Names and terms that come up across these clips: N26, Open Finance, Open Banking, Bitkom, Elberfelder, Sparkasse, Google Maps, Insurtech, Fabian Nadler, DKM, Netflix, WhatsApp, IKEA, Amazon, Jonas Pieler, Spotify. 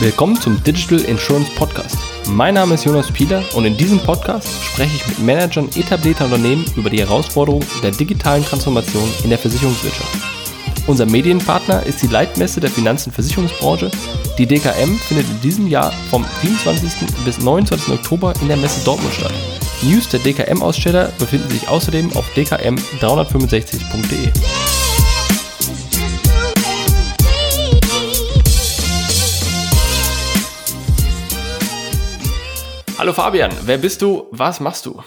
Willkommen zum Digital Insurance Podcast. Mein Name ist Jonas Pieler und in diesem Podcast spreche ich mit Managern etablierter Unternehmen über die Herausforderungen der digitalen Transformation in der Versicherungswirtschaft. Unser Medienpartner ist die Leitmesse der Finanz- und Versicherungsbranche. Die DKM findet in diesem Jahr vom 24. bis 29. Oktober in der Messe Dortmund statt. News der DKM-Aussteller befinden sich außerdem auf dkm365.de. Hallo Fabian, wer bist du? Was machst du?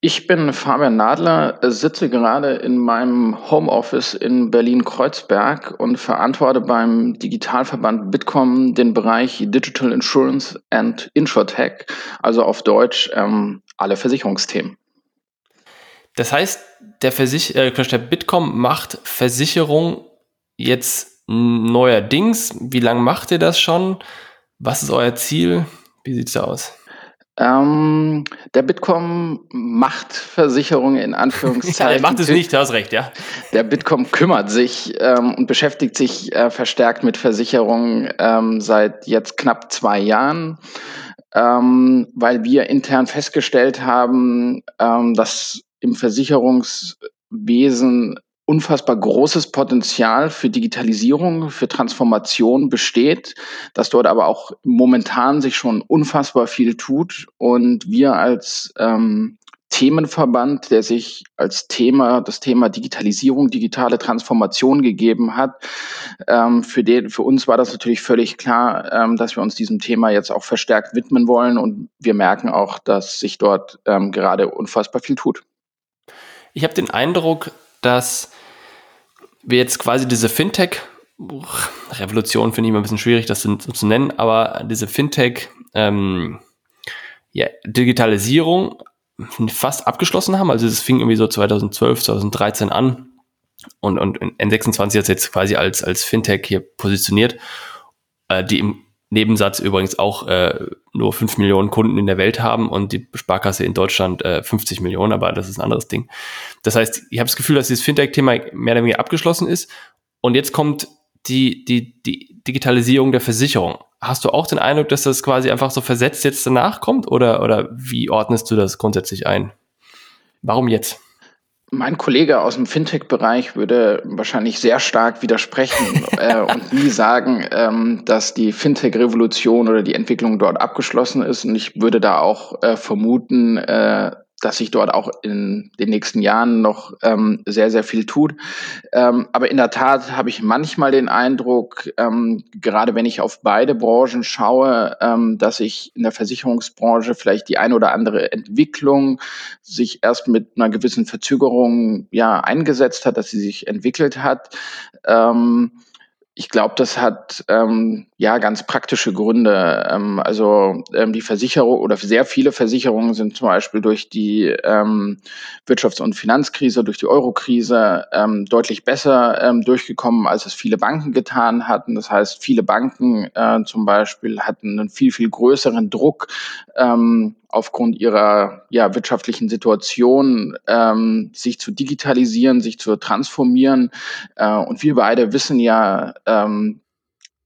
Ich bin Fabian Nadler, sitze gerade in meinem Homeoffice in Berlin-Kreuzberg und verantworte beim Digitalverband Bitkom den Bereich Digital Insurance and Insurtech, also auf Deutsch alle Versicherungsthemen. Das heißt, der Bitkom macht Versicherung jetzt neuerdings. Wie lange macht ihr das schon? Was ist euer Ziel? Wie sieht's da aus? Der Bitkom macht Versicherung in Anführungszeichen. Ja, er macht es nicht, du hast recht, ja. Der Bitkom kümmert sich und beschäftigt sich verstärkt mit Versicherungen seit jetzt knapp 2 Jahren, weil wir intern festgestellt haben, dass im Versicherungswesen unfassbar großes Potenzial für Digitalisierung, für Transformation besteht, dass dort aber auch momentan sich schon unfassbar viel tut. Und wir als Themenverband, der sich als das Thema Digitalisierung, digitale Transformation gegeben hat, für uns war das natürlich völlig klar, dass wir uns diesem Thema jetzt auch verstärkt widmen wollen. Und wir merken auch, dass sich dort gerade unfassbar viel tut. Ich habe den Eindruck, dass wir jetzt quasi diese Fintech-Revolution, finde ich immer ein bisschen schwierig, das so zu nennen, aber diese Fintech-Digitalisierung fast abgeschlossen haben. Also es fing irgendwie so 2012, 2013 an und N26 ist jetzt quasi als Fintech hier positioniert, die im Nebensatz übrigens auch nur 5 Millionen Kunden in der Welt haben und die Sparkasse in Deutschland 50 Millionen, aber das ist ein anderes Ding. Das heißt, ich habe das Gefühl, dass dieses Fintech-Thema mehr oder weniger abgeschlossen ist und jetzt kommt die Digitalisierung der Versicherung. Hast du auch den Eindruck, dass das quasi einfach so versetzt jetzt danach kommt oder wie ordnest du das grundsätzlich ein? Warum jetzt? Mein Kollege aus dem Fintech-Bereich würde wahrscheinlich sehr stark widersprechen und nie sagen, dass die Fintech-Revolution oder die Entwicklung dort abgeschlossen ist. Und ich würde da auch vermuten, dass sich dort auch in den nächsten Jahren noch sehr, sehr viel tut. Aber in der Tat habe ich manchmal den Eindruck, gerade wenn ich auf beide Branchen schaue, dass ich in der Versicherungsbranche vielleicht die ein oder andere Entwicklung sich erst mit einer gewissen Verzögerung eingesetzt hat, dass sie sich entwickelt hat. Ich glaube, das hat ganz praktische Gründe. Die Versicherung oder sehr viele Versicherungen sind zum Beispiel durch die Wirtschafts- und Finanzkrise, durch die Euro-Krise deutlich besser durchgekommen, als es viele Banken getan hatten. Das heißt, viele Banken zum Beispiel hatten einen viel, viel größeren Druck aufgrund ihrer wirtschaftlichen Situation, sich zu digitalisieren, sich zu transformieren. Und wir beide wissen ja,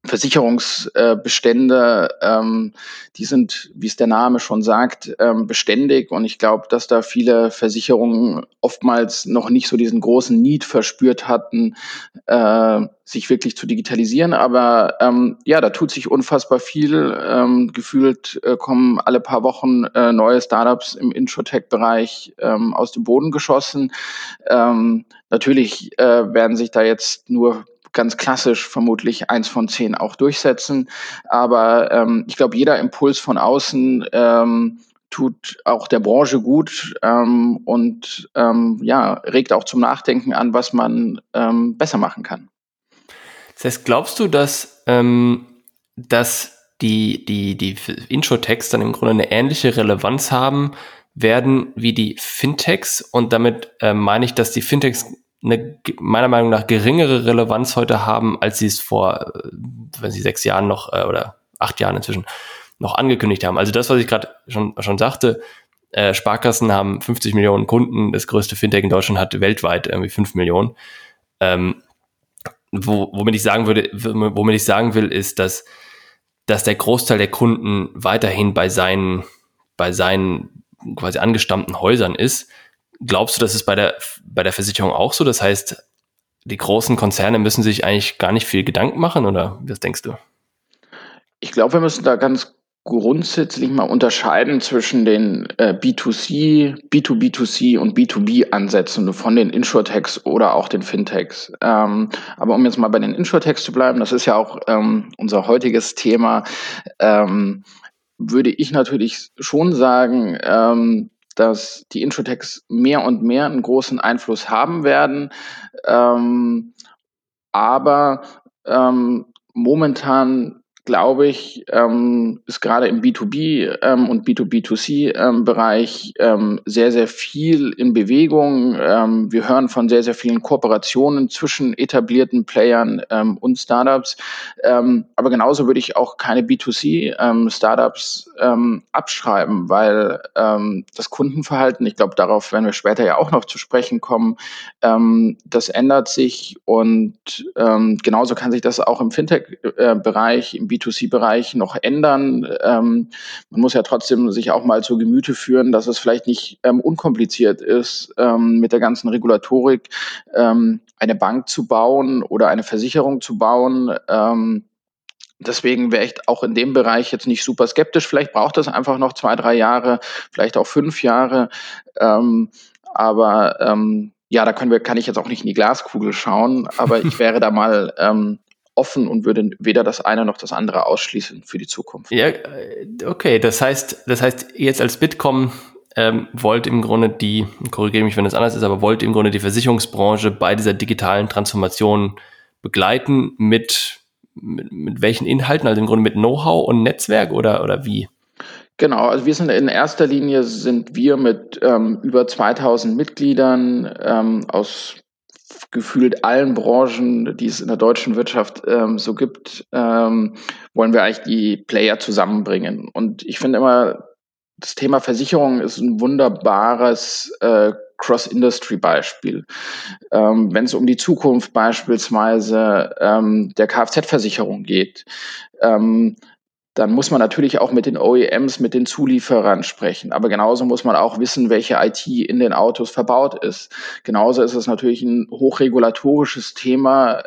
Versicherungsbestände, die sind, wie es der Name schon sagt, beständig. Und ich glaube, dass da viele Versicherungen oftmals noch nicht so diesen großen Need verspürt hatten, sich wirklich zu digitalisieren. Aber da tut sich unfassbar viel. Gefühlt kommen alle paar Wochen neue Startups im Insurtech-Bereich aus dem Boden geschossen. Natürlich werden sich da jetzt nur ganz klassisch vermutlich 1 von 10 auch durchsetzen. Aber ich glaube, jeder Impuls von außen tut auch der Branche gut und regt auch zum Nachdenken an, was man besser machen kann. Das heißt, glaubst du, dass die Insurtechs dann im Grunde eine ähnliche Relevanz haben werden wie die Fintechs? Und damit meine ich, dass die Fintechs eine meiner Meinung nach geringere Relevanz heute haben, als sie es vor 6 Jahren noch oder 8 Jahren inzwischen noch angekündigt haben. Also das, was ich gerade schon sagte, Sparkassen haben 50 Millionen Kunden, das größte Fintech in Deutschland hat weltweit irgendwie 5 Millionen. Womit ich sagen will, ist, dass dass der Großteil der Kunden weiterhin bei seinen quasi angestammten Häusern ist. Glaubst du, das ist bei der Versicherung auch so? Das heißt, die großen Konzerne müssen sich eigentlich gar nicht viel Gedanken machen, oder was denkst du? Ich glaube, wir müssen da ganz grundsätzlich mal unterscheiden zwischen den B2C, B2B2C und B2B-Ansätzen von den Insurtechs oder auch den Fintechs. Aber um jetzt mal bei den Insurtechs zu bleiben, das ist ja auch unser heutiges Thema, würde ich natürlich schon sagen, dass die Insurtechs mehr und mehr einen großen Einfluss haben werden. Aber momentan, glaube ich, ist gerade im B2B und B2B2C-Bereich sehr, sehr viel in Bewegung. Wir hören von sehr, sehr vielen Kooperationen zwischen etablierten Playern und Startups. Aber genauso würde ich auch keine B2C-Startups abschreiben, weil das Kundenverhalten, ich glaube, darauf werden wir später ja auch noch zu sprechen kommen, das ändert sich, und genauso kann sich das auch im Fintech-Bereich, im B2C-Bereich noch ändern. Man muss ja trotzdem sich auch mal zu Gemüte führen, dass es vielleicht nicht unkompliziert ist, mit der ganzen Regulatorik eine Bank zu bauen oder eine Versicherung zu bauen. Deswegen wäre ich auch in dem Bereich jetzt nicht super skeptisch. Vielleicht braucht das einfach noch 2-3 Jahre, vielleicht auch 5 Jahre. Da kann ich jetzt auch nicht in die Glaskugel schauen, aber ich wäre da mal offen und würde weder das eine noch das andere ausschließen für die Zukunft. Ja, okay, das heißt, jetzt als Bitkom wollt im Grunde korrigiere mich, wenn das anders ist, aber wollt im Grunde die Versicherungsbranche bei dieser digitalen Transformation begleiten mit welchen Inhalten, also im Grunde mit Know-how und Netzwerk oder wie? Genau, also wir sind in erster Linie mit über 2000 Mitgliedern aus gefühlt allen Branchen, die es in der deutschen Wirtschaft so gibt, wollen wir eigentlich die Player zusammenbringen. Und ich finde immer, das Thema Versicherung ist ein wunderbares Cross-Industry-Beispiel. Wenn es um die Zukunft beispielsweise der Kfz-Versicherung geht, dann muss man natürlich auch mit den OEMs, mit den Zulieferern sprechen. Aber genauso muss man auch wissen, welche IT in den Autos verbaut ist. Genauso ist es natürlich ein hochregulatorisches Thema,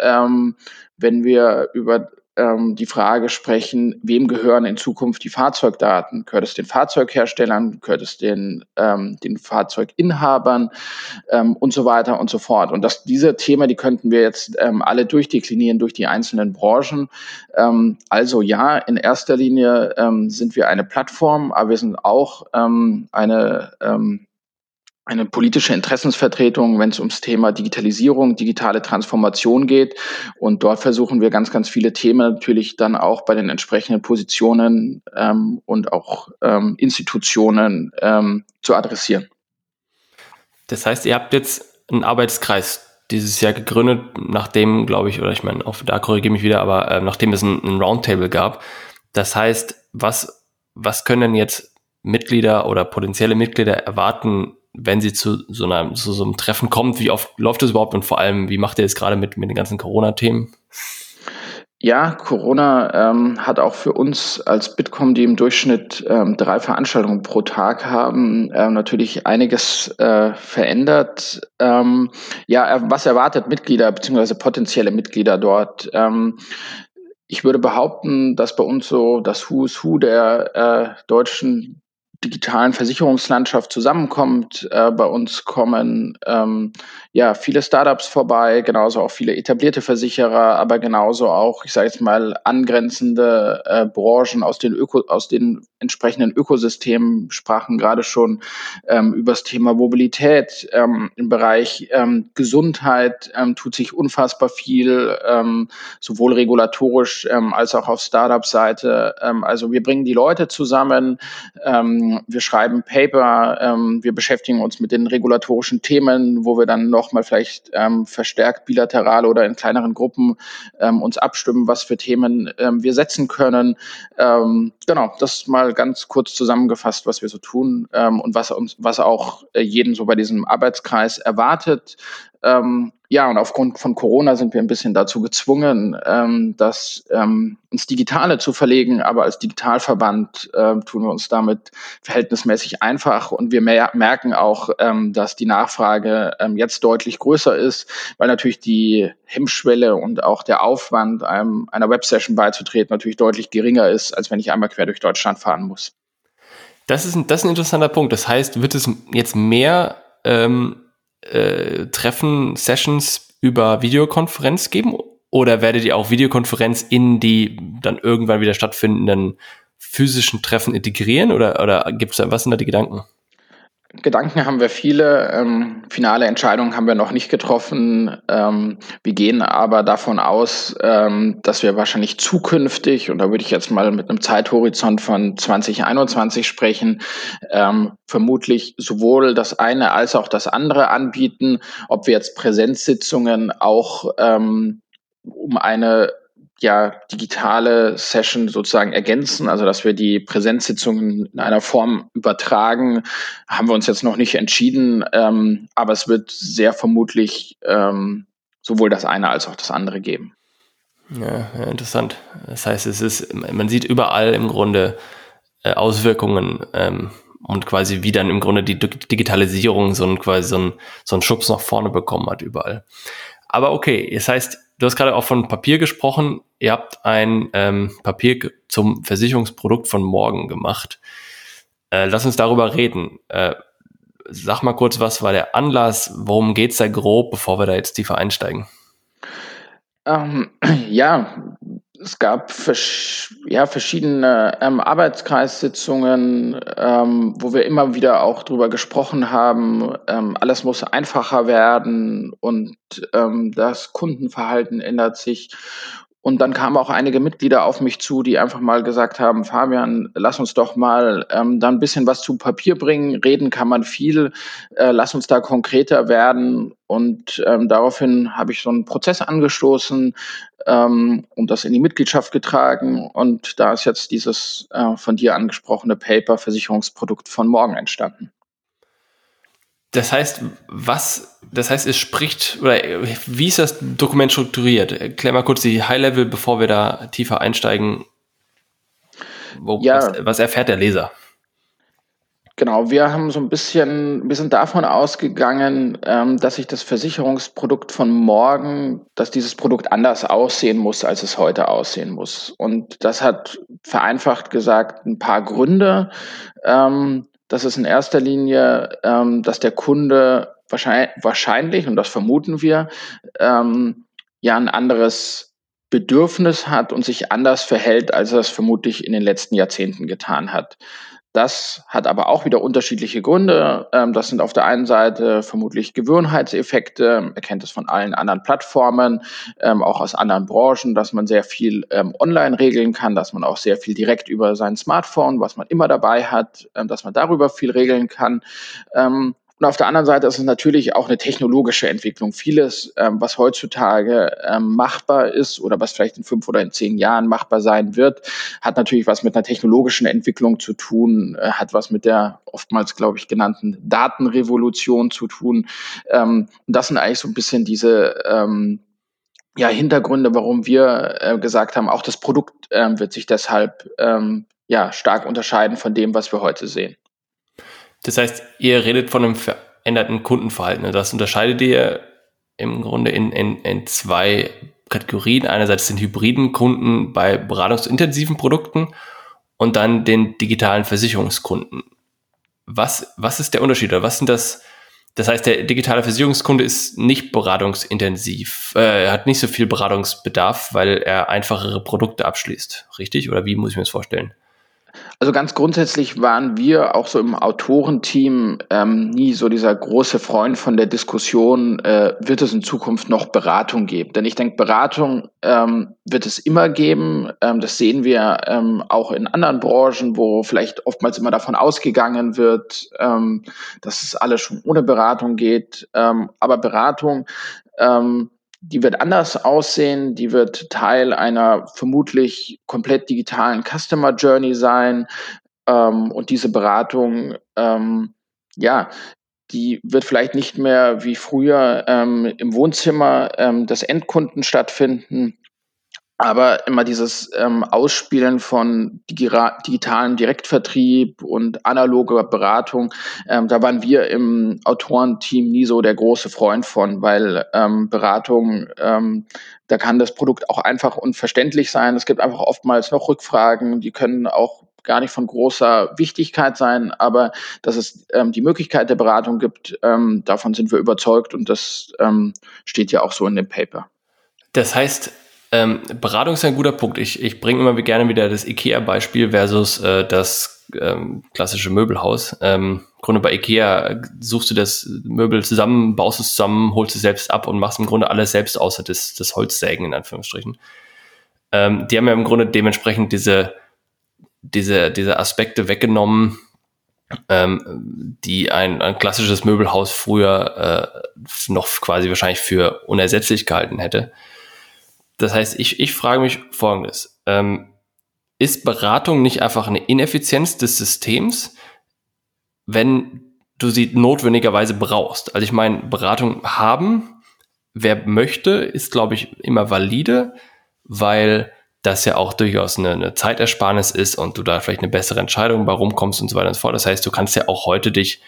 wenn wir über die Frage sprechen, wem gehören in Zukunft die Fahrzeugdaten? Gehört es den Fahrzeugherstellern? Gehört es den Fahrzeuginhabern? Und so weiter und so fort. Und diese Themen, die könnten wir jetzt alle durchdeklinieren durch die einzelnen Branchen. Also ja, in erster Linie sind wir eine Plattform, aber wir sind auch eine politische Interessensvertretung, wenn es ums Thema Digitalisierung, digitale Transformation geht. Und dort versuchen wir ganz, ganz viele Themen natürlich dann auch bei den entsprechenden Positionen und auch Institutionen zu adressieren. Das heißt, ihr habt jetzt einen Arbeitskreis dieses Jahr gegründet, nachdem, glaube ich, oder ich meine, auch da korrigiere mich wieder, aber nachdem es ein Roundtable gab. Das heißt, was können denn jetzt Mitglieder oder potenzielle Mitglieder erwarten, wenn sie zu so einem Treffen kommt? Wie oft läuft das überhaupt und vor allem, wie macht ihr das gerade mit den ganzen Corona-Themen? Ja, Corona hat auch für uns als Bitkom, die im Durchschnitt 3 Veranstaltungen pro Tag haben, natürlich einiges verändert. Was erwartet Mitglieder bzw. potenzielle Mitglieder dort? Ich würde behaupten, dass bei uns so das Who's Who der deutschen digitalen Versicherungslandschaft zusammenkommt. Bei uns kommen viele Startups vorbei, genauso auch viele etablierte Versicherer, aber genauso auch, ich sage jetzt mal, angrenzende Branchen aus den entsprechenden Ökosystemen. Sprachen gerade schon über das Thema Mobilität. Im Bereich Gesundheit tut sich unfassbar viel, sowohl regulatorisch als auch auf Startup-Seite. Also wir bringen die Leute zusammen, wir schreiben Paper, wir beschäftigen uns mit den regulatorischen Themen, wo wir dann nochmal vielleicht verstärkt bilateral oder in kleineren Gruppen uns abstimmen, was für Themen wir setzen können. Genau, das ist mal ganz kurz zusammengefasst, was wir so tun und was auch jeden so bei diesem Arbeitskreis erwartet. Ja, und aufgrund von Corona sind wir ein bisschen dazu gezwungen, das ins Digitale zu verlegen. Aber als Digitalverband tun wir uns damit verhältnismäßig einfach. Und wir merken auch, dass die Nachfrage jetzt deutlich größer ist, weil natürlich die Hemmschwelle und auch der Aufwand, einer Websession beizutreten, natürlich deutlich geringer ist, als wenn ich einmal quer durch Deutschland fahren muss. Das ist ein interessanter Punkt. Das heißt, wird es jetzt mehr Treffen, Sessions über Videokonferenz geben? Oder werdet ihr auch Videokonferenz in die dann irgendwann wieder stattfindenden physischen Treffen integrieren? Oder gibt's da, was sind da die Gedanken? Gedanken haben wir viele, finale Entscheidungen haben wir noch nicht getroffen. Wir gehen aber davon aus, dass wir wahrscheinlich zukünftig, und da würde ich jetzt mal mit einem Zeithorizont von 2021 sprechen, vermutlich sowohl das eine als auch das andere anbieten, ob wir jetzt Präsenzsitzungen auch um eine digitale Session sozusagen ergänzen, also dass wir die Präsenzsitzungen in einer Form übertragen, haben wir uns jetzt noch nicht entschieden, aber es wird sehr vermutlich sowohl das eine als auch das andere geben. Ja, interessant. Das heißt, man sieht überall im Grunde Auswirkungen und quasi wie dann im Grunde die Digitalisierung so einen Schubs nach vorne bekommen hat überall. Aber okay, das heißt, du hast gerade auch von Papier gesprochen. Ihr habt ein Papier zum Versicherungsprodukt von morgen gemacht. Lass uns darüber reden. Sag mal kurz, was war der Anlass? Worum geht's da grob, bevor wir da jetzt tiefer einsteigen? Es gab verschiedene Arbeitskreissitzungen, wo wir immer wieder auch drüber gesprochen haben, alles muss einfacher werden und das Kundenverhalten ändert sich. Und dann kamen auch einige Mitglieder auf mich zu, die einfach mal gesagt haben, Fabian, lass uns doch mal da ein bisschen was zu Papier bringen. Reden kann man viel, lass uns da konkreter werden. Und daraufhin habe ich so einen Prozess angestoßen und das in die Mitgliedschaft getragen. Und da ist jetzt dieses von dir angesprochene Paper Versicherungsprodukt von morgen entstanden. Das heißt, es spricht, oder wie ist das Dokument strukturiert? Erklär mal kurz die High-Level, bevor wir da tiefer einsteigen. Was erfährt der Leser? Genau, wir sind davon ausgegangen, dass sich das Versicherungsprodukt von morgen, dass dieses Produkt anders aussehen muss, als es heute aussehen muss. Und das hat vereinfacht gesagt ein paar Gründe. Das ist in erster Linie, dass der Kunde wahrscheinlich, und das vermuten wir, ein anderes Bedürfnis hat und sich anders verhält, als er es vermutlich in den letzten Jahrzehnten getan hat. Das hat aber auch wieder unterschiedliche Gründe. Das sind auf der einen Seite vermutlich Gewohnheitseffekte. Man kennt das von allen anderen Plattformen, auch aus anderen Branchen, dass man sehr viel online regeln kann, dass man auch sehr viel direkt über sein Smartphone, was man immer dabei hat, dass man darüber viel regeln kann. Und auf der anderen Seite ist es natürlich auch eine technologische Entwicklung. Vieles, was heutzutage machbar ist oder was vielleicht in 5 oder in 10 Jahren machbar sein wird, hat natürlich was mit einer technologischen Entwicklung zu tun, hat was mit der oftmals, glaube ich, genannten Datenrevolution zu tun. Und das sind eigentlich so ein bisschen diese Hintergründe, warum wir gesagt haben, auch das Produkt wird sich deshalb stark unterscheiden von dem, was wir heute sehen. Das heißt, ihr redet von einem veränderten Kundenverhalten. Das unterscheidet ihr im Grunde in zwei Kategorien. Einerseits den hybriden Kunden bei beratungsintensiven Produkten und dann den digitalen Versicherungskunden. Was ist der Unterschied? Oder was sind das? Das heißt, der digitale Versicherungskunde ist nicht beratungsintensiv, hat nicht so viel Beratungsbedarf, weil er einfachere Produkte abschließt. Richtig? Oder wie muss ich mir das vorstellen? Also ganz grundsätzlich waren wir auch so im Autorenteam nie so dieser große Freund von der Diskussion, wird es in Zukunft noch Beratung geben? Denn ich denke, Beratung wird es immer geben. Das sehen wir auch in anderen Branchen, wo vielleicht oftmals immer davon ausgegangen wird, dass es alles schon ohne Beratung geht. Aber Beratung, die wird anders aussehen, die wird Teil einer vermutlich komplett digitalen Customer Journey sein, und diese Beratung die wird vielleicht nicht mehr wie früher im Wohnzimmer des Endkunden stattfinden, aber immer dieses Ausspielen von digitalem Direktvertrieb und analoger Beratung, da waren wir im Autorenteam nie so der große Freund von, weil Beratung, da kann das Produkt auch einfach und verständlich sein. Es gibt einfach oftmals noch Rückfragen, die können auch gar nicht von großer Wichtigkeit sein, aber dass es die Möglichkeit der Beratung gibt, davon sind wir überzeugt und das steht ja auch so in dem Paper. Das heißt, Beratung ist ein guter Punkt. Ich bringe immer gerne wieder das IKEA-Beispiel versus das klassische Möbelhaus. Im Grunde bei IKEA suchst du das Möbel zusammen, baust es zusammen, holst es selbst ab und machst im Grunde alles selbst, außer das Holzsägen in Anführungsstrichen. Die haben ja im Grunde dementsprechend diese Aspekte weggenommen, die ein klassisches Möbelhaus früher noch quasi wahrscheinlich für unersetzlich gehalten hätte. Das heißt, ich frage mich Folgendes. Ist Beratung nicht einfach eine Ineffizienz des Systems, wenn du sie notwendigerweise brauchst? Also ich meine, Beratung haben, wer möchte, ist, glaube ich, immer valide, weil das ja auch durchaus eine Zeitersparnis ist und du da vielleicht eine bessere Entscheidung bei rumkommst und so weiter und so fort. Das heißt, du kannst ja auch heute dich,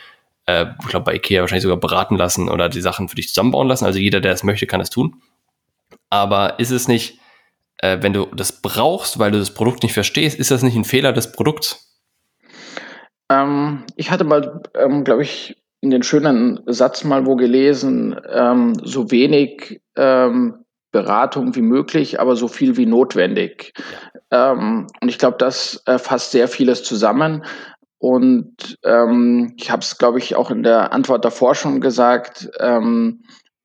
ich glaube bei IKEA wahrscheinlich sogar beraten lassen oder die Sachen für dich zusammenbauen lassen. Also jeder, der das möchte, kann das tun. Aber ist es nicht, wenn du das brauchst, weil du das Produkt nicht verstehst, ist das nicht ein Fehler des Produkts? Ich hatte mal, glaube ich, in den schönen Satz mal wo gelesen, so wenig Beratung wie möglich, aber so viel wie notwendig. Ja. Und ich glaube, das fasst sehr vieles zusammen. Und ich habe es, glaube ich, auch in der Antwort davor schon gesagt,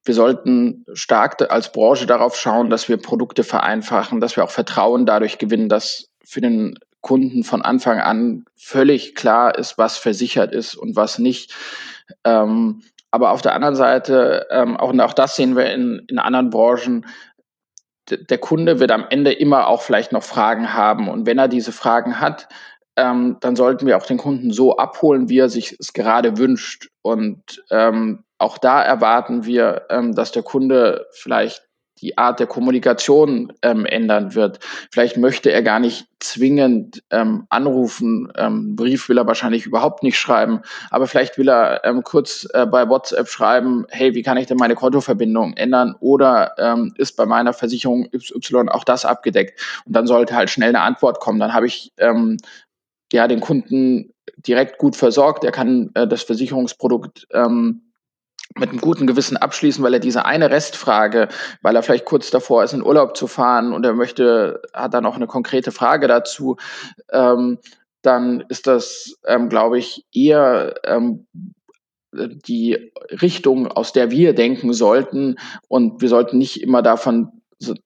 wir sollten stark als Branche darauf schauen, dass wir Produkte vereinfachen, dass wir auch Vertrauen dadurch gewinnen, dass für den Kunden von Anfang an völlig klar ist, was versichert ist und was nicht. Aber auf der anderen Seite, auch das sehen wir in anderen Branchen, der Kunde wird am Ende immer auch vielleicht noch Fragen haben. Und wenn er diese Fragen hat, dann sollten wir auch den Kunden so abholen, wie er sich es gerade wünscht. Und auch da erwarten wir, dass der Kunde vielleicht die Art der Kommunikation ändern wird. Vielleicht möchte er gar nicht zwingend anrufen, Brief will er wahrscheinlich überhaupt nicht schreiben, aber vielleicht will er kurz bei WhatsApp schreiben, hey, wie kann ich denn meine Kontoverbindung ändern oder ist bei meiner Versicherung XY auch das abgedeckt? Und dann sollte halt schnell eine Antwort kommen. Dann habe ich den Kunden direkt gut versorgt, er kann das Versicherungsprodukt mit einem guten Gewissen abschließen, weil er diese eine Restfrage, weil er vielleicht kurz davor ist, in Urlaub zu fahren und er hat dann auch eine konkrete Frage dazu, dann ist das, glaube ich, eher die Richtung, aus der wir denken sollten. Und wir sollten nicht immer davon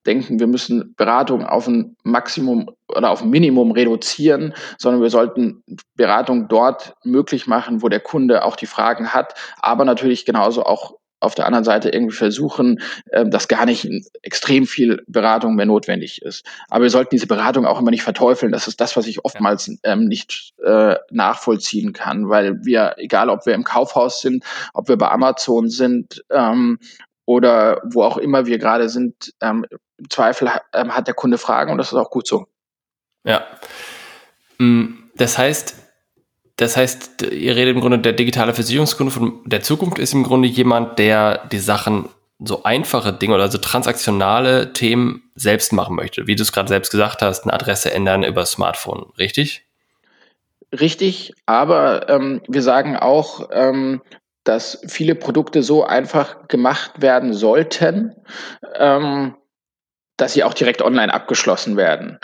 denken, wir müssen Beratung auf ein Maximum oder auf ein Minimum reduzieren, sondern wir sollten Beratung dort möglich machen, wo der Kunde auch die Fragen hat, aber natürlich genauso auch auf der anderen Seite irgendwie versuchen, dass gar nicht extrem viel Beratung mehr notwendig ist. Aber wir sollten diese Beratung auch immer nicht verteufeln. Das ist das, was ich oftmals nicht nachvollziehen kann, weil wir, egal ob wir im Kaufhaus sind, ob wir bei Amazon sind, oder wo auch immer wir gerade sind, im Zweifel hat der Kunde Fragen und das ist auch gut so. Ja, das heißt, ihr redet im Grunde, der digitale Versicherungskunde von der Zukunft ist im Grunde jemand, der die Sachen, so einfache Dinge oder so transaktionale Themen selbst machen möchte. Wie du es gerade selbst gesagt hast, eine Adresse ändern über das Smartphone, richtig? Richtig, aber wir sagen auch, dass viele Produkte so einfach gemacht werden sollten, dass sie auch direkt online abgeschlossen werden.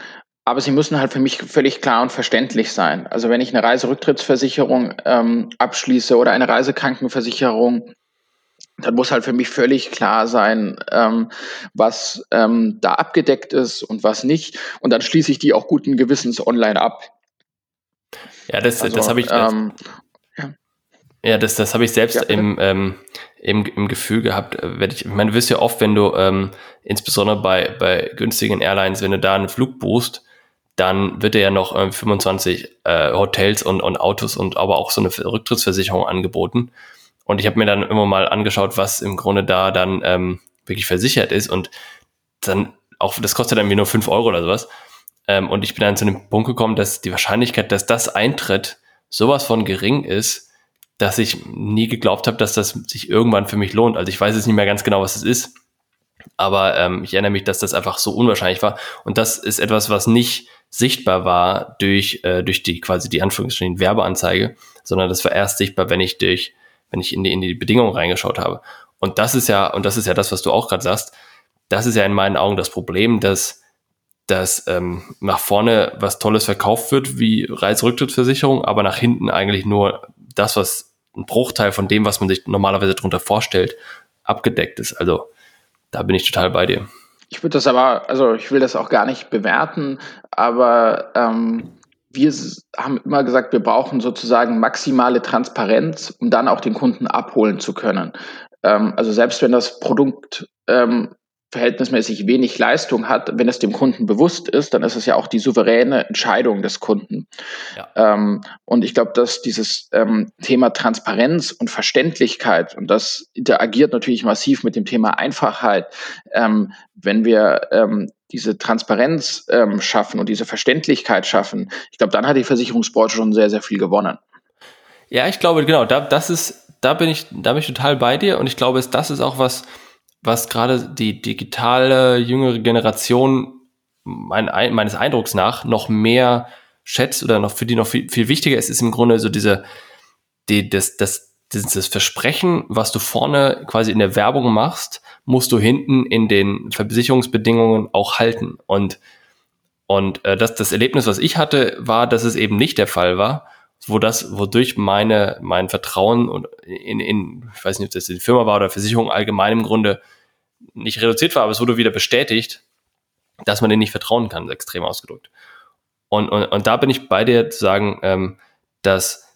Aber sie müssen halt für mich völlig klar und verständlich sein. Also wenn ich eine Reiserücktrittsversicherung abschließe oder eine Reisekrankenversicherung, dann muss halt für mich völlig klar sein, was da abgedeckt ist und was nicht. Und dann schließe ich die auch guten Gewissens online ab. Ja, das habe ich... Ja, das habe ich selbst im Gefühl gehabt. Ich meine, du wirst ja oft, wenn du insbesondere bei günstigen Airlines, wenn du da einen Flug buchst, dann wird dir ja noch 25 Hotels und Autos und aber auch so eine Rücktrittsversicherung angeboten. Und ich habe mir dann immer mal angeschaut, was im Grunde da dann wirklich versichert ist. Und dann auch, das kostet dann wie nur 5 Euro oder sowas. Und ich bin dann zu dem Punkt gekommen, dass die Wahrscheinlichkeit, dass das eintritt, sowas von gering ist, dass ich nie geglaubt habe, dass das sich irgendwann für mich lohnt. Also ich weiß jetzt nicht mehr ganz genau, was es ist, aber ich erinnere mich, dass das einfach so unwahrscheinlich war. Und das ist etwas, was nicht sichtbar war durch die quasi die Anführungsstrichen Werbeanzeige, sondern das war erst sichtbar, wenn ich in die Bedingungen reingeschaut habe. Und das ist ja das, was du auch gerade sagst. Das ist ja in meinen Augen das Problem, dass nach vorne was Tolles verkauft wird, wie Reiserücktrittsversicherung, aber nach hinten eigentlich nur das, was ein Bruchteil von dem, was man sich normalerweise darunter vorstellt, abgedeckt ist. Also da bin ich total bei dir. Ich würde das aber, also ich will das auch gar nicht bewerten, aber wir haben immer gesagt, wir brauchen sozusagen maximale Transparenz, um dann auch den Kunden abholen zu können. Also selbst wenn das Produkt verhältnismäßig wenig Leistung hat, wenn es dem Kunden bewusst ist, dann ist es ja auch die souveräne Entscheidung des Kunden. Ja. Und ich glaube, dass dieses Thema Transparenz und Verständlichkeit, und das interagiert natürlich massiv mit dem Thema Einfachheit, wenn wir diese Transparenz schaffen und diese Verständlichkeit schaffen, ich glaube, dann hat die Versicherungsbranche schon sehr, sehr viel gewonnen. Ja, ich glaube, genau, da bin ich total bei dir, und ich glaube, das ist auch was gerade die digitale jüngere Generation meines Eindrucks nach noch mehr schätzt oder noch für die noch viel, viel wichtiger ist, ist im Grunde so das Versprechen, was du vorne quasi in der Werbung machst, musst du hinten in den Versicherungsbedingungen auch halten. Und das Erlebnis, was ich hatte, war, dass es eben nicht der Fall war, wodurch mein Vertrauen und ich weiß nicht, ob das die Firma war oder Versicherung allgemein im Grunde nicht reduziert war, aber es wurde wieder bestätigt, dass man denen nicht vertrauen kann, extrem ausgedrückt. Und da bin ich bei dir zu sagen, dass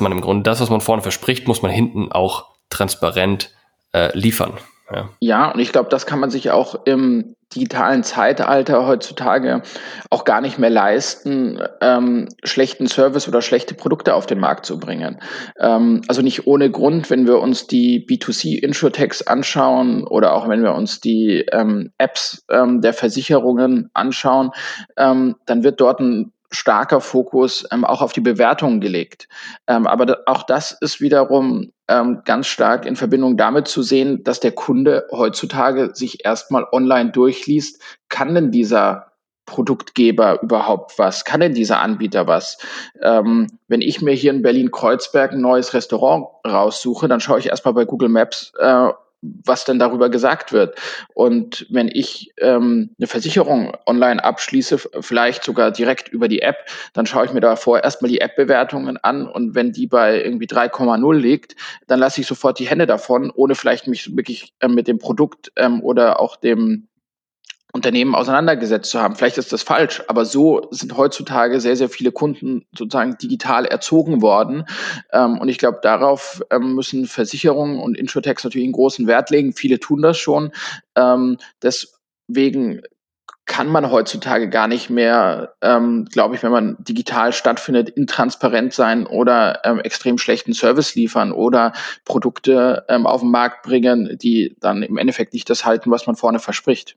man im Grunde das, was man vorne verspricht, muss man hinten auch transparent liefern. Ja, und ich glaube, das kann man sich auch im digitalen Zeitalter heutzutage auch gar nicht mehr leisten, schlechten Service oder schlechte Produkte auf den Markt zu bringen. Also nicht ohne Grund, wenn wir uns die B2C-Insurtechs anschauen oder auch wenn wir uns die Apps der Versicherungen anschauen, dann wird dort ein starker Fokus auch auf die Bewertungen gelegt. Aber auch das ist wiederum ganz stark in Verbindung damit zu sehen, dass der Kunde heutzutage sich erstmal online durchliest, kann denn dieser Produktgeber überhaupt was? Kann denn dieser Anbieter was? Wenn ich mir hier in Berlin-Kreuzberg ein neues Restaurant raussuche, dann schaue ich erstmal bei Google Maps, was denn darüber gesagt wird. Und wenn ich eine Versicherung online abschließe, vielleicht sogar direkt über die App, dann schaue ich mir davor erstmal die App-Bewertungen an, und wenn die bei irgendwie 3,0 liegt, dann lasse ich sofort die Hände davon, ohne vielleicht mich wirklich mit dem Produkt oder auch dem Unternehmen auseinandergesetzt zu haben. Vielleicht ist das falsch, aber so sind heutzutage sehr, sehr viele Kunden sozusagen digital erzogen worden. Und ich glaube, darauf müssen Versicherungen und Insurtechs natürlich einen großen Wert legen. Viele tun das schon. Deswegen kann man heutzutage gar nicht mehr, glaube ich, wenn man digital stattfindet, intransparent sein oder extrem schlechten Service liefern oder Produkte auf den Markt bringen, die dann im Endeffekt nicht das halten, was man vorne verspricht.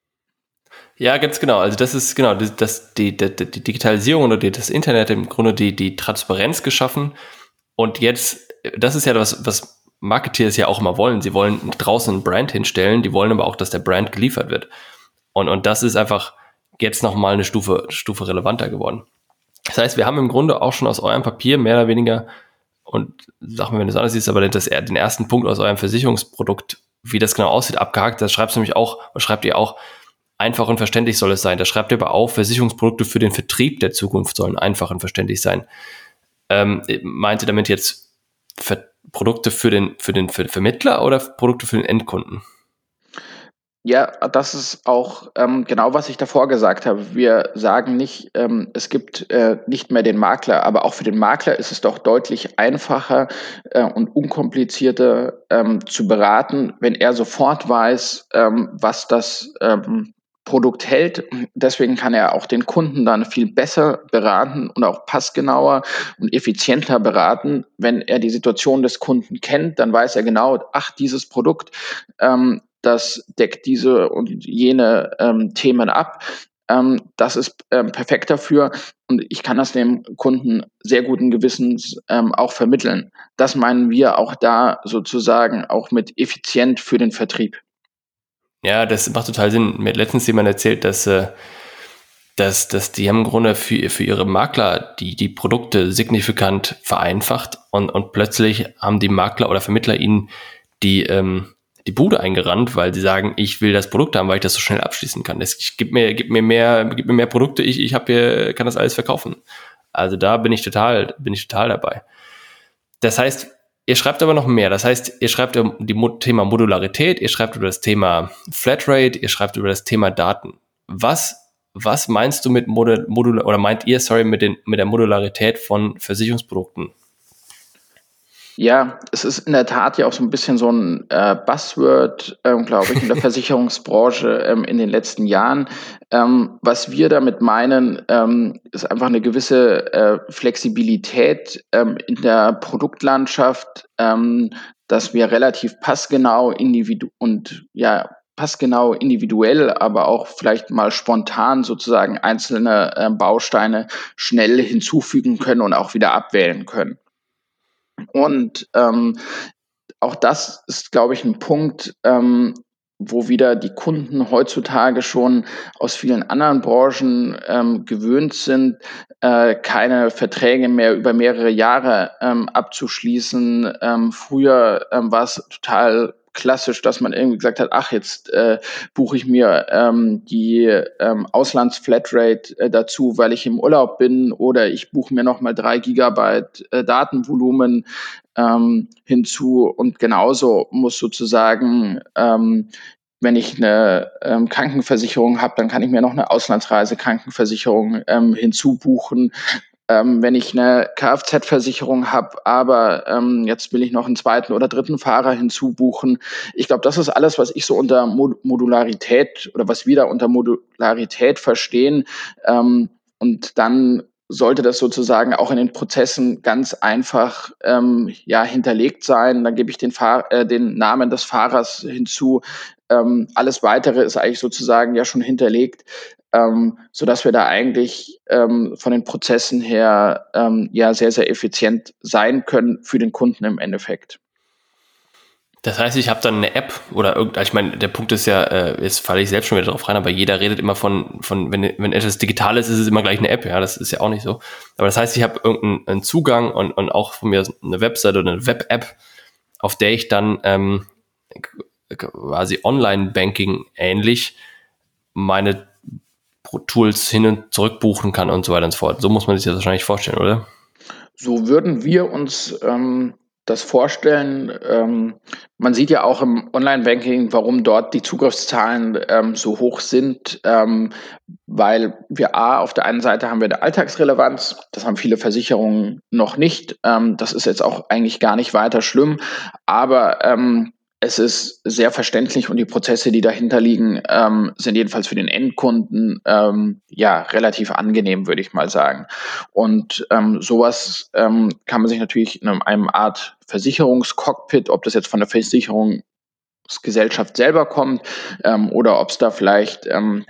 Ja, ganz genau. Also das ist genau, die Digitalisierung oder das Internet im Grunde die Transparenz geschaffen. Und jetzt, das ist ja das, was Marketeers ja auch immer wollen. Sie wollen draußen einen Brand hinstellen, die wollen aber auch, dass der Brand geliefert wird. Und das ist einfach jetzt nochmal eine Stufe relevanter geworden. Das heißt, wir haben im Grunde auch schon aus eurem Papier mehr oder weniger, und sag mir, wenn du es anders siehst, aber den ersten Punkt aus eurem Versicherungsprodukt, wie das genau aussieht, abgehakt. Das schreibt ihr auch, einfach und verständlich soll es sein. Da schreibt ihr aber auch, Versicherungsprodukte für den Vertrieb der Zukunft sollen einfach und verständlich sein. Meint ihr damit jetzt Produkte für den Vermittler oder Produkte für den Endkunden? Ja, das ist auch genau, was ich davor gesagt habe. Wir sagen nicht, es gibt nicht mehr den Makler, aber auch für den Makler ist es doch deutlich einfacher und unkomplizierter zu beraten, wenn er sofort weiß, was das Produkt hält. Deswegen kann er auch den Kunden dann viel besser beraten und auch passgenauer und effizienter beraten. Wenn er die Situation des Kunden kennt, dann weiß er genau, ach, dieses Produkt, das deckt diese und jene Themen ab. Das ist perfekt dafür und ich kann das dem Kunden sehr guten Gewissens auch vermitteln. Das meinen wir auch da sozusagen auch mit effizient für den Vertrieb. Ja, das macht total Sinn. Mir hat letztens jemand erzählt, dass die haben im Grunde für ihre Makler die Produkte signifikant vereinfacht und plötzlich haben die Makler oder Vermittler ihnen die Bude eingerannt, weil sie sagen, ich will das Produkt haben, weil ich das so schnell abschließen kann. Gib mir mehr Produkte, ich habe hier, kann das alles verkaufen. Also da bin ich total dabei. Das heißt, ihr schreibt aber noch mehr. Das heißt, ihr schreibt über das Thema Modularität, ihr schreibt über das Thema Flatrate, ihr schreibt über das Thema Daten. Was meinst du mit mit der Modularität von Versicherungsprodukten? Ja, es ist in der Tat ja auch so ein bisschen so ein Buzzword, glaube ich, in der Versicherungsbranche in den letzten Jahren. Was wir damit meinen, ist einfach eine gewisse Flexibilität in der Produktlandschaft, dass wir relativ passgenau individuell, aber auch vielleicht mal spontan sozusagen einzelne Bausteine schnell hinzufügen können und auch wieder abwählen können. Und auch das ist, glaube ich, ein Punkt, wo wieder die Kunden heutzutage schon aus vielen anderen Branchen gewöhnt sind, keine Verträge mehr über mehrere Jahre abzuschließen. Früher war es total klassisch, dass man irgendwie gesagt hat, ach, jetzt buche ich mir die Auslands-Flatrate dazu, weil ich im Urlaub bin, oder ich buche mir nochmal 3 Gigabyte Datenvolumen hinzu. Und genauso muss sozusagen, wenn ich eine Krankenversicherung habe, dann kann ich mir noch eine Auslandsreise-Krankenversicherung hinzubuchen. Wenn ich eine Kfz-Versicherung habe, aber jetzt will ich noch einen 2. oder 3. Fahrer hinzubuchen. Ich glaube, das ist alles, was ich so unter Modularität oder was wir da unter Modularität verstehen. Und dann sollte das sozusagen auch in den Prozessen ganz einfach hinterlegt sein. Dann gebe ich den Namen des Fahrers hinzu. Alles Weitere ist eigentlich sozusagen ja schon hinterlegt. Sodass wir da eigentlich von den Prozessen her sehr, sehr effizient sein können für den Kunden im Endeffekt. Das heißt, ich habe dann eine App oder ich meine, der Punkt ist ja, jetzt falle ich selbst schon wieder drauf rein, aber jeder redet immer von wenn etwas digital ist, ist es immer gleich eine App, ja, das ist ja auch nicht so. Aber das heißt, ich habe irgendeinen Zugang und auch von mir eine Webseite oder eine Web-App, auf der ich dann quasi Online-Banking ähnlich meine Tools hin und zurück buchen kann und so weiter und so fort. So muss man sich das wahrscheinlich vorstellen, oder? So würden wir uns das vorstellen. Man sieht ja auch im Online-Banking, warum dort die Zugriffszahlen so hoch sind, weil wir auf der einen Seite haben wir eine Alltagsrelevanz, das haben viele Versicherungen noch nicht. Das ist jetzt auch eigentlich gar nicht weiter schlimm, aber es ist sehr verständlich und die Prozesse, die dahinter liegen, sind jedenfalls für den Endkunden relativ angenehm, würde ich mal sagen. Und sowas kann man sich natürlich in einem Art Versicherungscockpit, ob das jetzt von der Versicherungsgesellschaft selber kommt oder ob es da vielleicht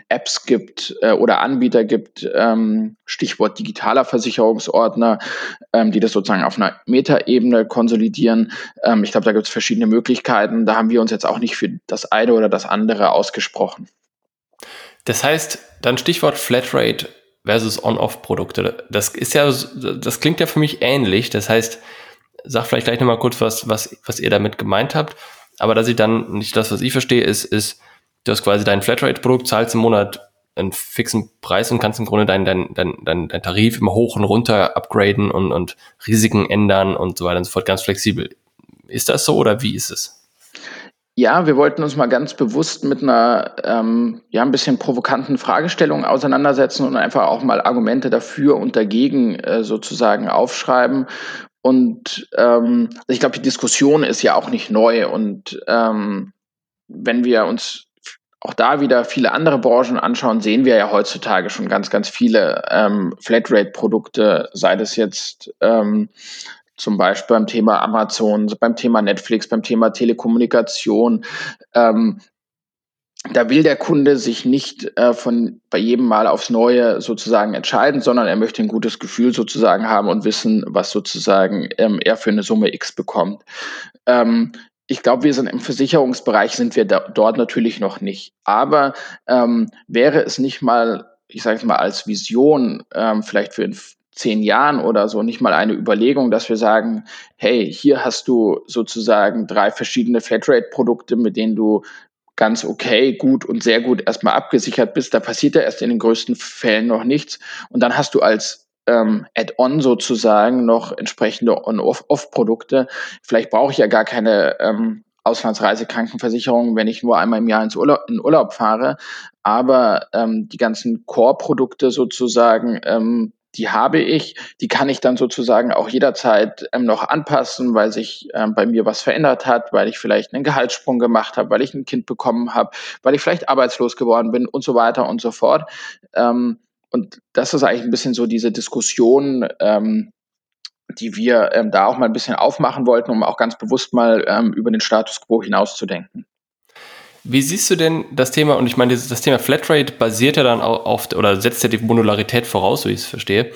Apps gibt oder Anbieter gibt, Stichwort digitaler Versicherungsordner, die das sozusagen auf einer Metaebene konsolidieren. Ich glaube, da gibt es verschiedene Möglichkeiten. Da haben wir uns jetzt auch nicht für das eine oder das andere ausgesprochen. Das heißt, dann Stichwort Flatrate versus On-Off-Produkte. Das klingt ja für mich ähnlich. Das heißt, sag vielleicht gleich nochmal kurz, was ihr damit gemeint habt. Aber dass ich dann nicht das, was ich verstehe, ist, du hast quasi dein Flatrate-Produkt, zahlst im Monat einen fixen Preis und kannst im Grunde dein Tarif immer hoch und runter upgraden und Risiken ändern und so weiter und so fort, ganz flexibel. Ist das so oder wie ist es? Ja, wir wollten uns mal ganz bewusst mit einer ein bisschen provokanten Fragestellung auseinandersetzen und einfach auch mal Argumente dafür und dagegen sozusagen aufschreiben. Und ich glaube, die Diskussion ist ja auch nicht neu. Und wenn wir uns auch da wieder viele andere Branchen anschauen, sehen wir ja heutzutage schon ganz, ganz viele Flatrate-Produkte, sei das jetzt zum Beispiel beim Thema Amazon, beim Thema Netflix, beim Thema Telekommunikation. Da will der Kunde sich nicht bei jedem Mal aufs Neue sozusagen entscheiden, sondern er möchte ein gutes Gefühl sozusagen haben und wissen, was sozusagen er für eine Summe X bekommt. Ich glaube, wir sind im Versicherungsbereich, sind wir dort natürlich noch nicht. Aber wäre es nicht mal, ich sage es mal als Vision, vielleicht für in 10 Jahren oder so, nicht mal eine Überlegung, dass wir sagen, hey, hier hast du sozusagen 3 verschiedene Flatrate-Produkte, mit denen du ganz okay, gut und sehr gut erstmal abgesichert bist. Da passiert ja erst in den größten Fällen noch nichts. Und dann hast du als Add-on sozusagen noch entsprechende On-Off-Produkte. Vielleicht brauche ich ja gar keine Auslandsreisekrankenversicherung, wenn ich nur einmal im Jahr in Urlaub fahre. Aber die ganzen Core-Produkte sozusagen, die habe ich, die kann ich dann sozusagen auch jederzeit noch anpassen, weil sich bei mir was verändert hat, weil ich vielleicht einen Gehaltssprung gemacht habe, weil ich ein Kind bekommen habe, weil ich vielleicht arbeitslos geworden bin und so weiter und so fort. Und das ist eigentlich ein bisschen so diese Diskussion, die wir da auch mal ein bisschen aufmachen wollten, um auch ganz bewusst mal über den Status quo hinauszudenken. Wie siehst du denn das Thema, und ich meine, das Thema Flatrate basiert ja dann auf oder setzt ja die Modularität voraus, so wie ich es verstehe.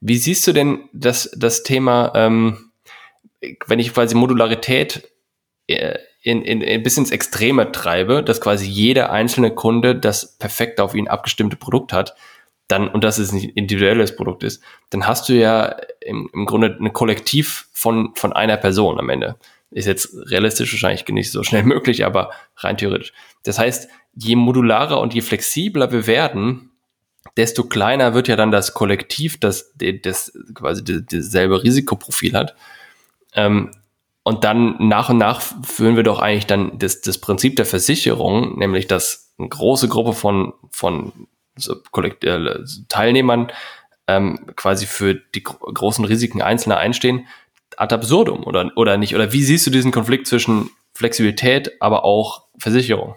Wie siehst du denn das Thema, wenn ich quasi Modularität in bis ins Extreme treibe, dass quasi jeder einzelne Kunde das perfekt auf ihn abgestimmte Produkt hat, dann, und dass es ein individuelles Produkt ist, dann hast du ja im Grunde ein Kollektiv von einer Person am Ende. Ist jetzt realistisch wahrscheinlich nicht so schnell möglich, aber rein theoretisch. Das heißt, je modularer und je flexibler wir werden, desto kleiner wird ja dann das Kollektiv, das quasi dasselbe Risikoprofil hat. Und dann nach und nach führen wir doch eigentlich dann das Prinzip der Versicherung, nämlich dass eine große Gruppe von Teilnehmern quasi für die großen Risiken Einzelner einstehen, ad absurdum oder nicht? Oder wie siehst du diesen Konflikt zwischen Flexibilität, aber auch Versicherung?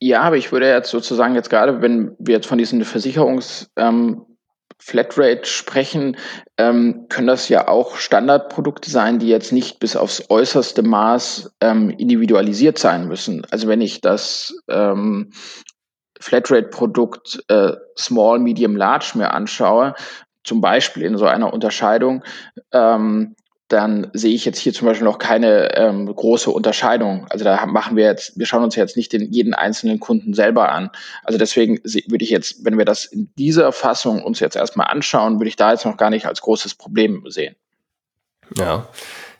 Ja, aber ich würde jetzt sozusagen jetzt gerade, wenn wir jetzt von diesen Versicherungs-Flatrate sprechen, können das ja auch Standardprodukte sein, die jetzt nicht bis aufs äußerste Maß individualisiert sein müssen. Also wenn ich das Flatrate-Produkt Small, Medium, Large mir anschaue, zum Beispiel in so einer Unterscheidung, dann sehe ich jetzt hier zum Beispiel noch keine große Unterscheidung. Also da wir schauen uns jetzt nicht jeden einzelnen Kunden selber an. Also deswegen würde ich jetzt, wenn wir das in dieser Fassung uns jetzt erstmal anschauen, würde ich da jetzt noch gar nicht als großes Problem sehen. Ja,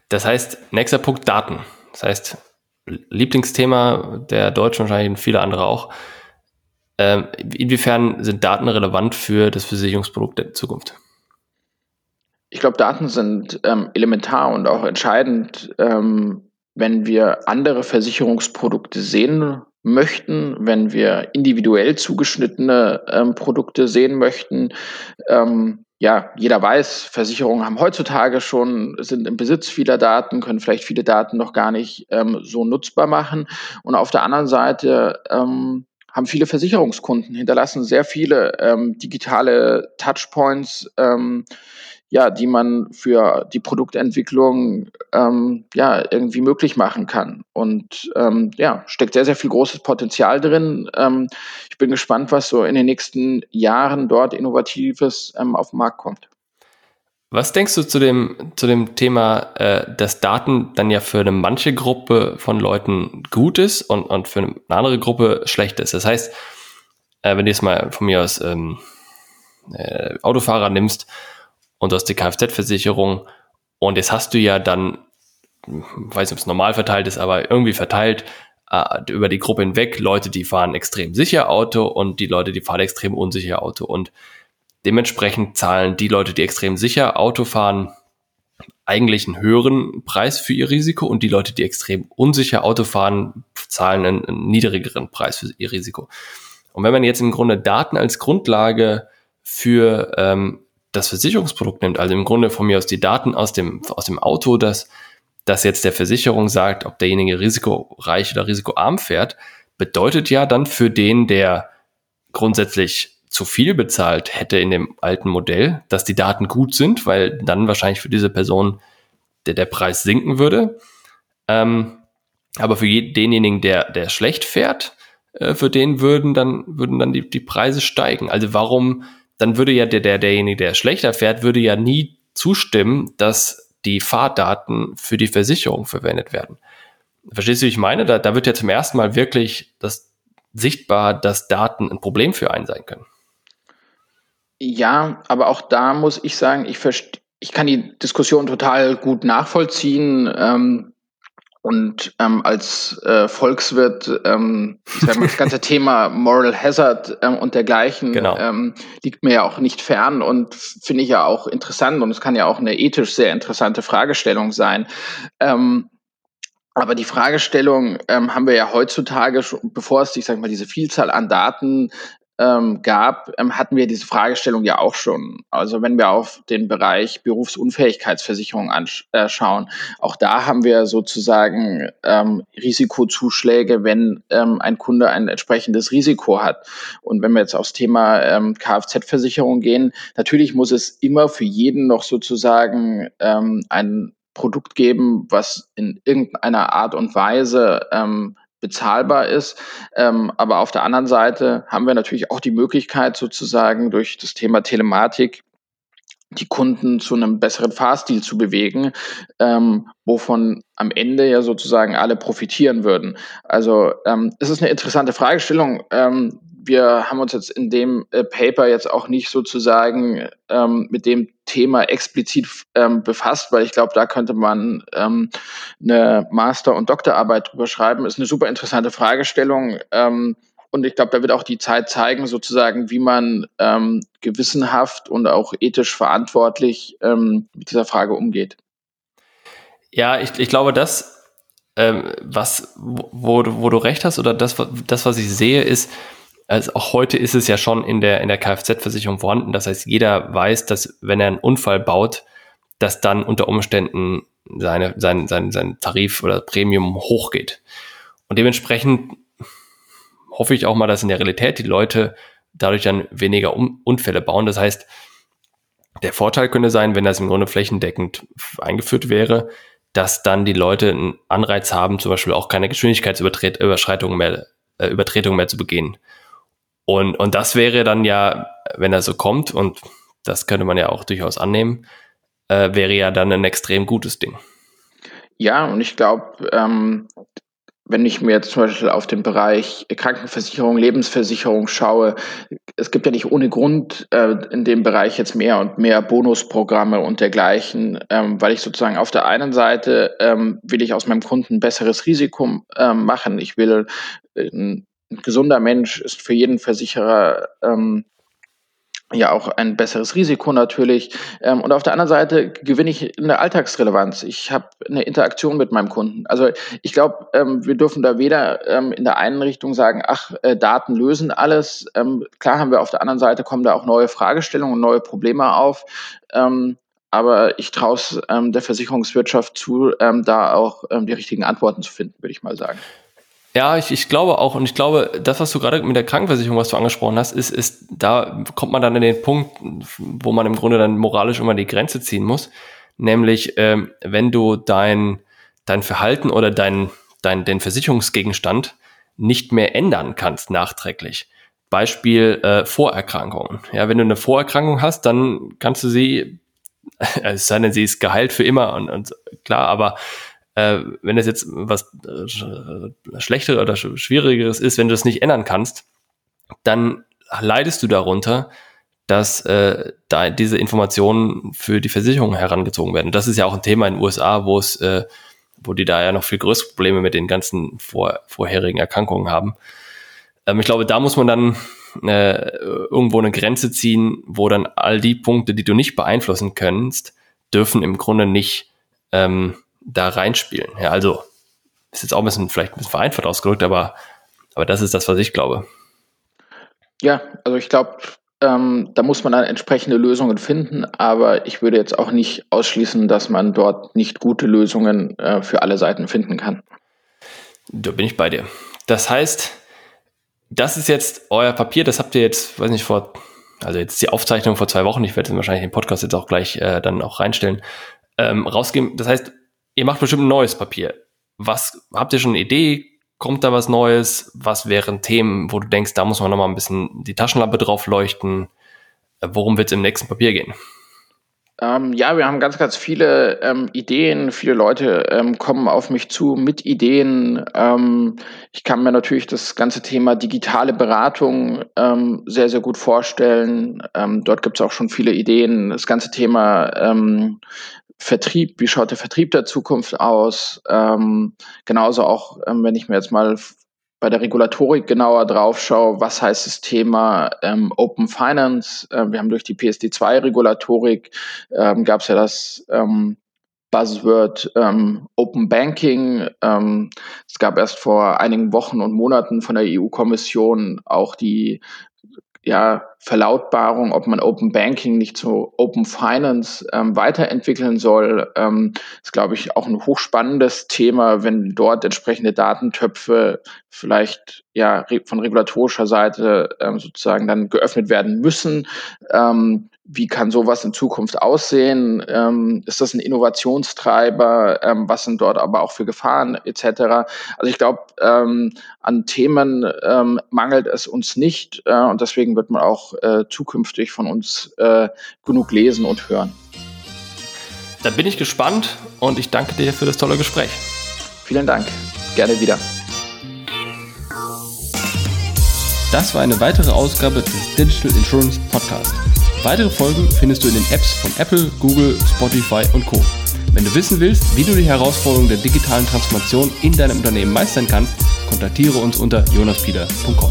das heißt, nächster Punkt, Daten. Das heißt, Lieblingsthema der Deutschen wahrscheinlich und viele andere auch. Inwiefern sind Daten relevant für das Versicherungsprodukt der Zukunft? Ich glaube, Daten sind elementar und auch entscheidend, wenn wir andere Versicherungsprodukte sehen möchten, wenn wir individuell zugeschnittene Produkte sehen möchten. Ja, jeder weiß, Versicherungen haben heutzutage schon, sind im Besitz vieler Daten, können vielleicht viele Daten noch gar nicht so nutzbar machen. Und auf der anderen Seite haben viele Versicherungskunden, hinterlassen sehr viele digitale Touchpoints, die man für die Produktentwicklung irgendwie möglich machen kann. Und steckt sehr, sehr viel großes Potenzial drin. Ich bin gespannt, was so in den nächsten Jahren dort Innovatives auf den Markt kommt. Was denkst du zu dem Thema, dass Daten dann ja für eine manche Gruppe von Leuten gut ist und für eine andere Gruppe schlecht ist? Das heißt, wenn du jetzt mal von mir aus Autofahrer nimmst und du hast die Kfz-Versicherung und jetzt hast du ja dann, ich weiß nicht, ob es normal verteilt ist, aber irgendwie verteilt über die Gruppe hinweg Leute, die fahren extrem sicher Auto und die Leute, die fahren extrem unsicher Auto und dementsprechend zahlen die Leute, die extrem sicher Auto fahren, eigentlich einen höheren Preis für ihr Risiko und die Leute, die extrem unsicher Auto fahren, zahlen einen niedrigeren Preis für ihr Risiko. Und wenn man jetzt im Grunde Daten als Grundlage für das Versicherungsprodukt nimmt, also im Grunde von mir aus die Daten aus dem Auto, dass jetzt der Versicherung sagt, ob derjenige risikoreich oder risikoarm fährt, Bedeutet ja dann für den, der grundsätzlich zu viel bezahlt hätte in dem alten Modell, dass die Daten gut sind, weil dann wahrscheinlich für diese Person der Preis sinken würde. Aber für denjenigen, der schlecht fährt, für den würden dann die Preise steigen. Also warum, dann würde ja derjenige, der schlechter fährt, würde ja nie zustimmen, dass die Fahrdaten für die Versicherung verwendet werden. Verstehst du, wie ich meine? Da wird ja zum ersten Mal wirklich das sichtbar, dass Daten ein Problem für einen sein können. Ja, aber auch da muss ich sagen, ich kann die Diskussion total gut nachvollziehen. Als Volkswirt, das ganze Thema Moral Hazard und dergleichen, genau, liegt mir ja auch nicht fern und finde ich ja auch interessant. Und es kann ja auch eine ethisch sehr interessante Fragestellung sein. Aber die Fragestellung haben wir ja heutzutage, bevor es, diese Vielzahl an Daten gab, hatten wir diese Fragestellung ja auch schon. Also wenn wir auf den Bereich Berufsunfähigkeitsversicherung anschauen, auch da haben wir sozusagen Risikozuschläge, wenn ein Kunde ein entsprechendes Risiko hat. Und wenn wir jetzt aufs Thema Kfz-Versicherung gehen, natürlich muss es immer für jeden noch sozusagen ein Produkt geben, was in irgendeiner Art und Weise bezahlbar ist. Aber auf der anderen Seite haben wir natürlich auch die Möglichkeit, sozusagen durch das Thema Telematik die Kunden zu einem besseren Fahrstil zu bewegen, wovon am Ende ja sozusagen alle profitieren würden. Also es ist eine interessante Fragestellung. Wir haben uns jetzt in dem Paper jetzt auch nicht sozusagen mit dem Thema explizit befasst, weil ich glaube, da könnte man eine Master- und Doktorarbeit drüber schreiben. Ist eine super interessante Fragestellung. Und ich glaube, da wird auch die Zeit zeigen, sozusagen, wie man gewissenhaft und auch ethisch verantwortlich mit dieser Frage umgeht. Ja, ich glaube, das, wo du recht hast, oder das, was ich sehe, ist, also auch heute ist es ja schon in der Kfz-Versicherung vorhanden. Das heißt, jeder weiß, dass wenn er einen Unfall baut, dass dann unter Umständen sein Tarif oder Premium hochgeht. Und dementsprechend hoffe ich auch mal, dass in der Realität die Leute dadurch dann weniger Unfälle bauen. Das heißt, der Vorteil könnte sein, wenn das im Grunde flächendeckend eingeführt wäre, dass dann die Leute einen Anreiz haben, zum Beispiel auch keine Geschwindigkeitsübertretung mehr zu begehen. Und das wäre dann ja, wenn er so kommt, und das könnte man ja auch durchaus annehmen, wäre ja dann ein extrem gutes Ding. Ja, und ich glaube, wenn ich mir jetzt zum Beispiel auf den Bereich Krankenversicherung, Lebensversicherung schaue, es gibt ja nicht ohne Grund in dem Bereich jetzt mehr und mehr Bonusprogramme und dergleichen, weil ich sozusagen auf der einen Seite will ich aus meinem Kunden ein besseres Risiko machen. Ich will ein gesunder Mensch ist für jeden Versicherer ja auch ein besseres Risiko natürlich. Und auf der anderen Seite gewinne ich eine Alltagsrelevanz. Ich habe eine Interaktion mit meinem Kunden. Also ich glaube, wir dürfen da weder in der einen Richtung sagen, Daten lösen alles. Klar haben wir auf der anderen Seite, kommen da auch neue Fragestellungen und neue Probleme auf. Aber ich traue es der Versicherungswirtschaft zu, da auch die richtigen Antworten zu finden, würde ich mal sagen. Ja, ich glaube auch, und ich glaube, das, was du gerade mit der Krankenversicherung, was du angesprochen hast, ist, da kommt man dann an den Punkt, wo man im Grunde dann moralisch immer die Grenze ziehen muss, nämlich wenn du dein Verhalten oder den Versicherungsgegenstand nicht mehr ändern kannst nachträglich. Beispiel Vorerkrankungen. Ja, wenn du eine Vorerkrankung hast, dann kannst du sie, es sei denn, sie ist geheilt für immer und klar, aber wenn es jetzt was Schlechteres oder Schwierigeres ist, wenn du das nicht ändern kannst, dann leidest du darunter, dass da diese Informationen für die Versicherung herangezogen werden. Und das ist ja auch ein Thema in den USA, wo die da ja noch viel größere Probleme mit den ganzen vorherigen Erkrankungen haben. Ich glaube, da muss man dann irgendwo eine Grenze ziehen, wo dann all die Punkte, die du nicht beeinflussen kannst, dürfen im Grunde nicht da reinspielen. Ja, also ist jetzt auch vielleicht ein bisschen vereinfacht ausgedrückt, aber das ist das, was ich glaube. Ja, also ich glaube, da muss man dann entsprechende Lösungen finden, aber ich würde jetzt auch nicht ausschließen, dass man dort nicht gute Lösungen für alle Seiten finden kann. Da bin ich bei dir. Das heißt, das ist jetzt euer Papier, das habt ihr jetzt, weiß nicht, jetzt die Aufzeichnung vor 2 Wochen, ich werde jetzt wahrscheinlich den Podcast jetzt auch gleich dann auch reinstellen, rausgeben. Das heißt, ihr macht bestimmt ein neues Papier. Was, habt ihr schon eine Idee? Kommt da was Neues? Was wären Themen, wo du denkst, da muss man nochmal ein bisschen die Taschenlampe drauf leuchten? Worum wird es im nächsten Papier gehen? Ja, wir haben ganz, ganz viele Ideen. Viele Leute kommen auf mich zu mit Ideen. Ich kann mir natürlich das ganze Thema digitale Beratung sehr, sehr gut vorstellen. Dort gibt es auch schon viele Ideen. Das ganze Thema Vertrieb, wie schaut der Vertrieb der Zukunft aus? Genauso auch, wenn ich mir jetzt mal bei der Regulatorik genauer drauf schaue, was heißt das Thema Open Finance? Wir haben durch die PSD2-Regulatorik gab es ja das Buzzword Open Banking. Es gab erst vor einigen Wochen und Monaten von der EU-Kommission auch die Verlautbarung, ob man Open Banking nicht zu Open Finance weiterentwickeln soll, ist, glaube ich, auch ein hochspannendes Thema, wenn dort entsprechende Datentöpfe vielleicht von regulatorischer Seite sozusagen dann geöffnet werden müssen. Wie kann sowas in Zukunft aussehen? Ist das ein Innovationstreiber? Was sind dort aber auch für Gefahren etc.? Also ich glaube, an Themen mangelt es uns nicht und deswegen wird man auch zukünftig von uns genug lesen und hören. Dann bin ich gespannt und ich danke dir für das tolle Gespräch. Vielen Dank. Gerne wieder. Das war eine weitere Ausgabe des Digital Insurance Podcast. Weitere Folgen findest du in den Apps von Apple, Google, Spotify und Co. Wenn du wissen willst, wie du die Herausforderungen der digitalen Transformation in deinem Unternehmen meistern kannst, kontaktiere uns unter jonaspieler.com.